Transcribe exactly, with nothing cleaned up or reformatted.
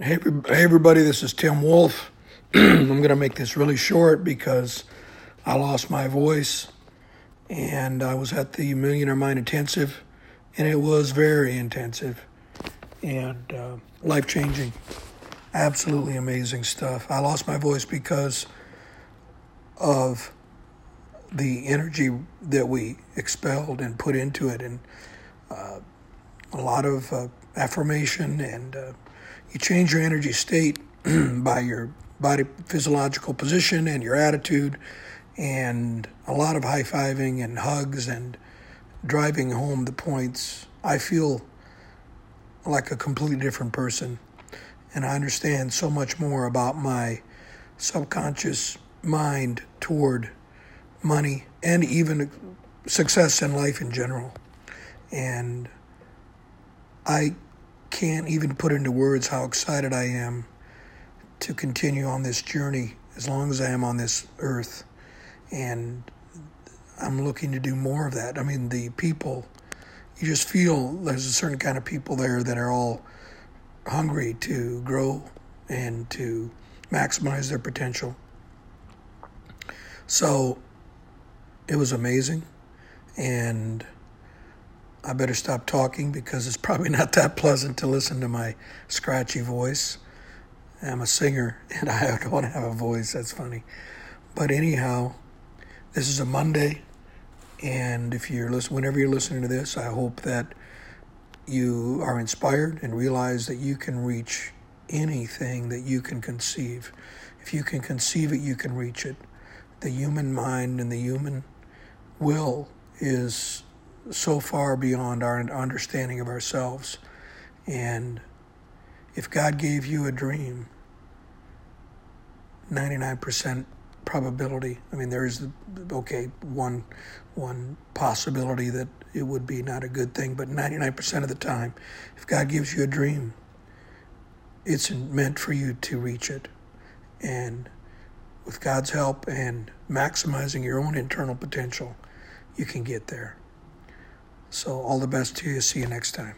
Hey, hey everybody, this is Tim Wolf. I'm going to make this really short because I lost my voice and I was at the Millionaire Mind Intensive, and it was very intensive and uh, life-changing, absolutely amazing stuff. I lost my voice because of the energy that we expelled and put into it, and uh, a lot of uh, affirmation and uh, you change your energy state by your body physiological position and your attitude, and a lot of high-fiving and hugs and driving home the points. I feel like a completely different person, and I understand so much more about my subconscious mind toward money and even success in life in general. And I can't even put into words how excited I am to continue on this journey as long as I am on this earth. And I'm looking to do more of that. I mean, the people, you just feel there's a certain kind of people there that are all hungry to grow and to maximize their potential. So it was amazing, and I better stop talking because it's probably not that pleasant to listen to my scratchy voice. I'm a singer and I don't have a voice. That's funny. But anyhow, this is a Monday, and if you're listen, whenever you're listening to this, I hope that you are inspired and realize that you can reach anything that you can conceive. If you can conceive it, you can reach it. The human mind and the human will is so far beyond our understanding of ourselves. And if God gave you a dream, ninety-nine percent probability, I mean, there is, okay, one one possibility that it would be not a good thing, but ninety-nine percent of the time, if God gives you a dream, it's meant for you to reach it. And with God's help and maximizing your own internal potential, you can get there. So all the best to you. See you next time.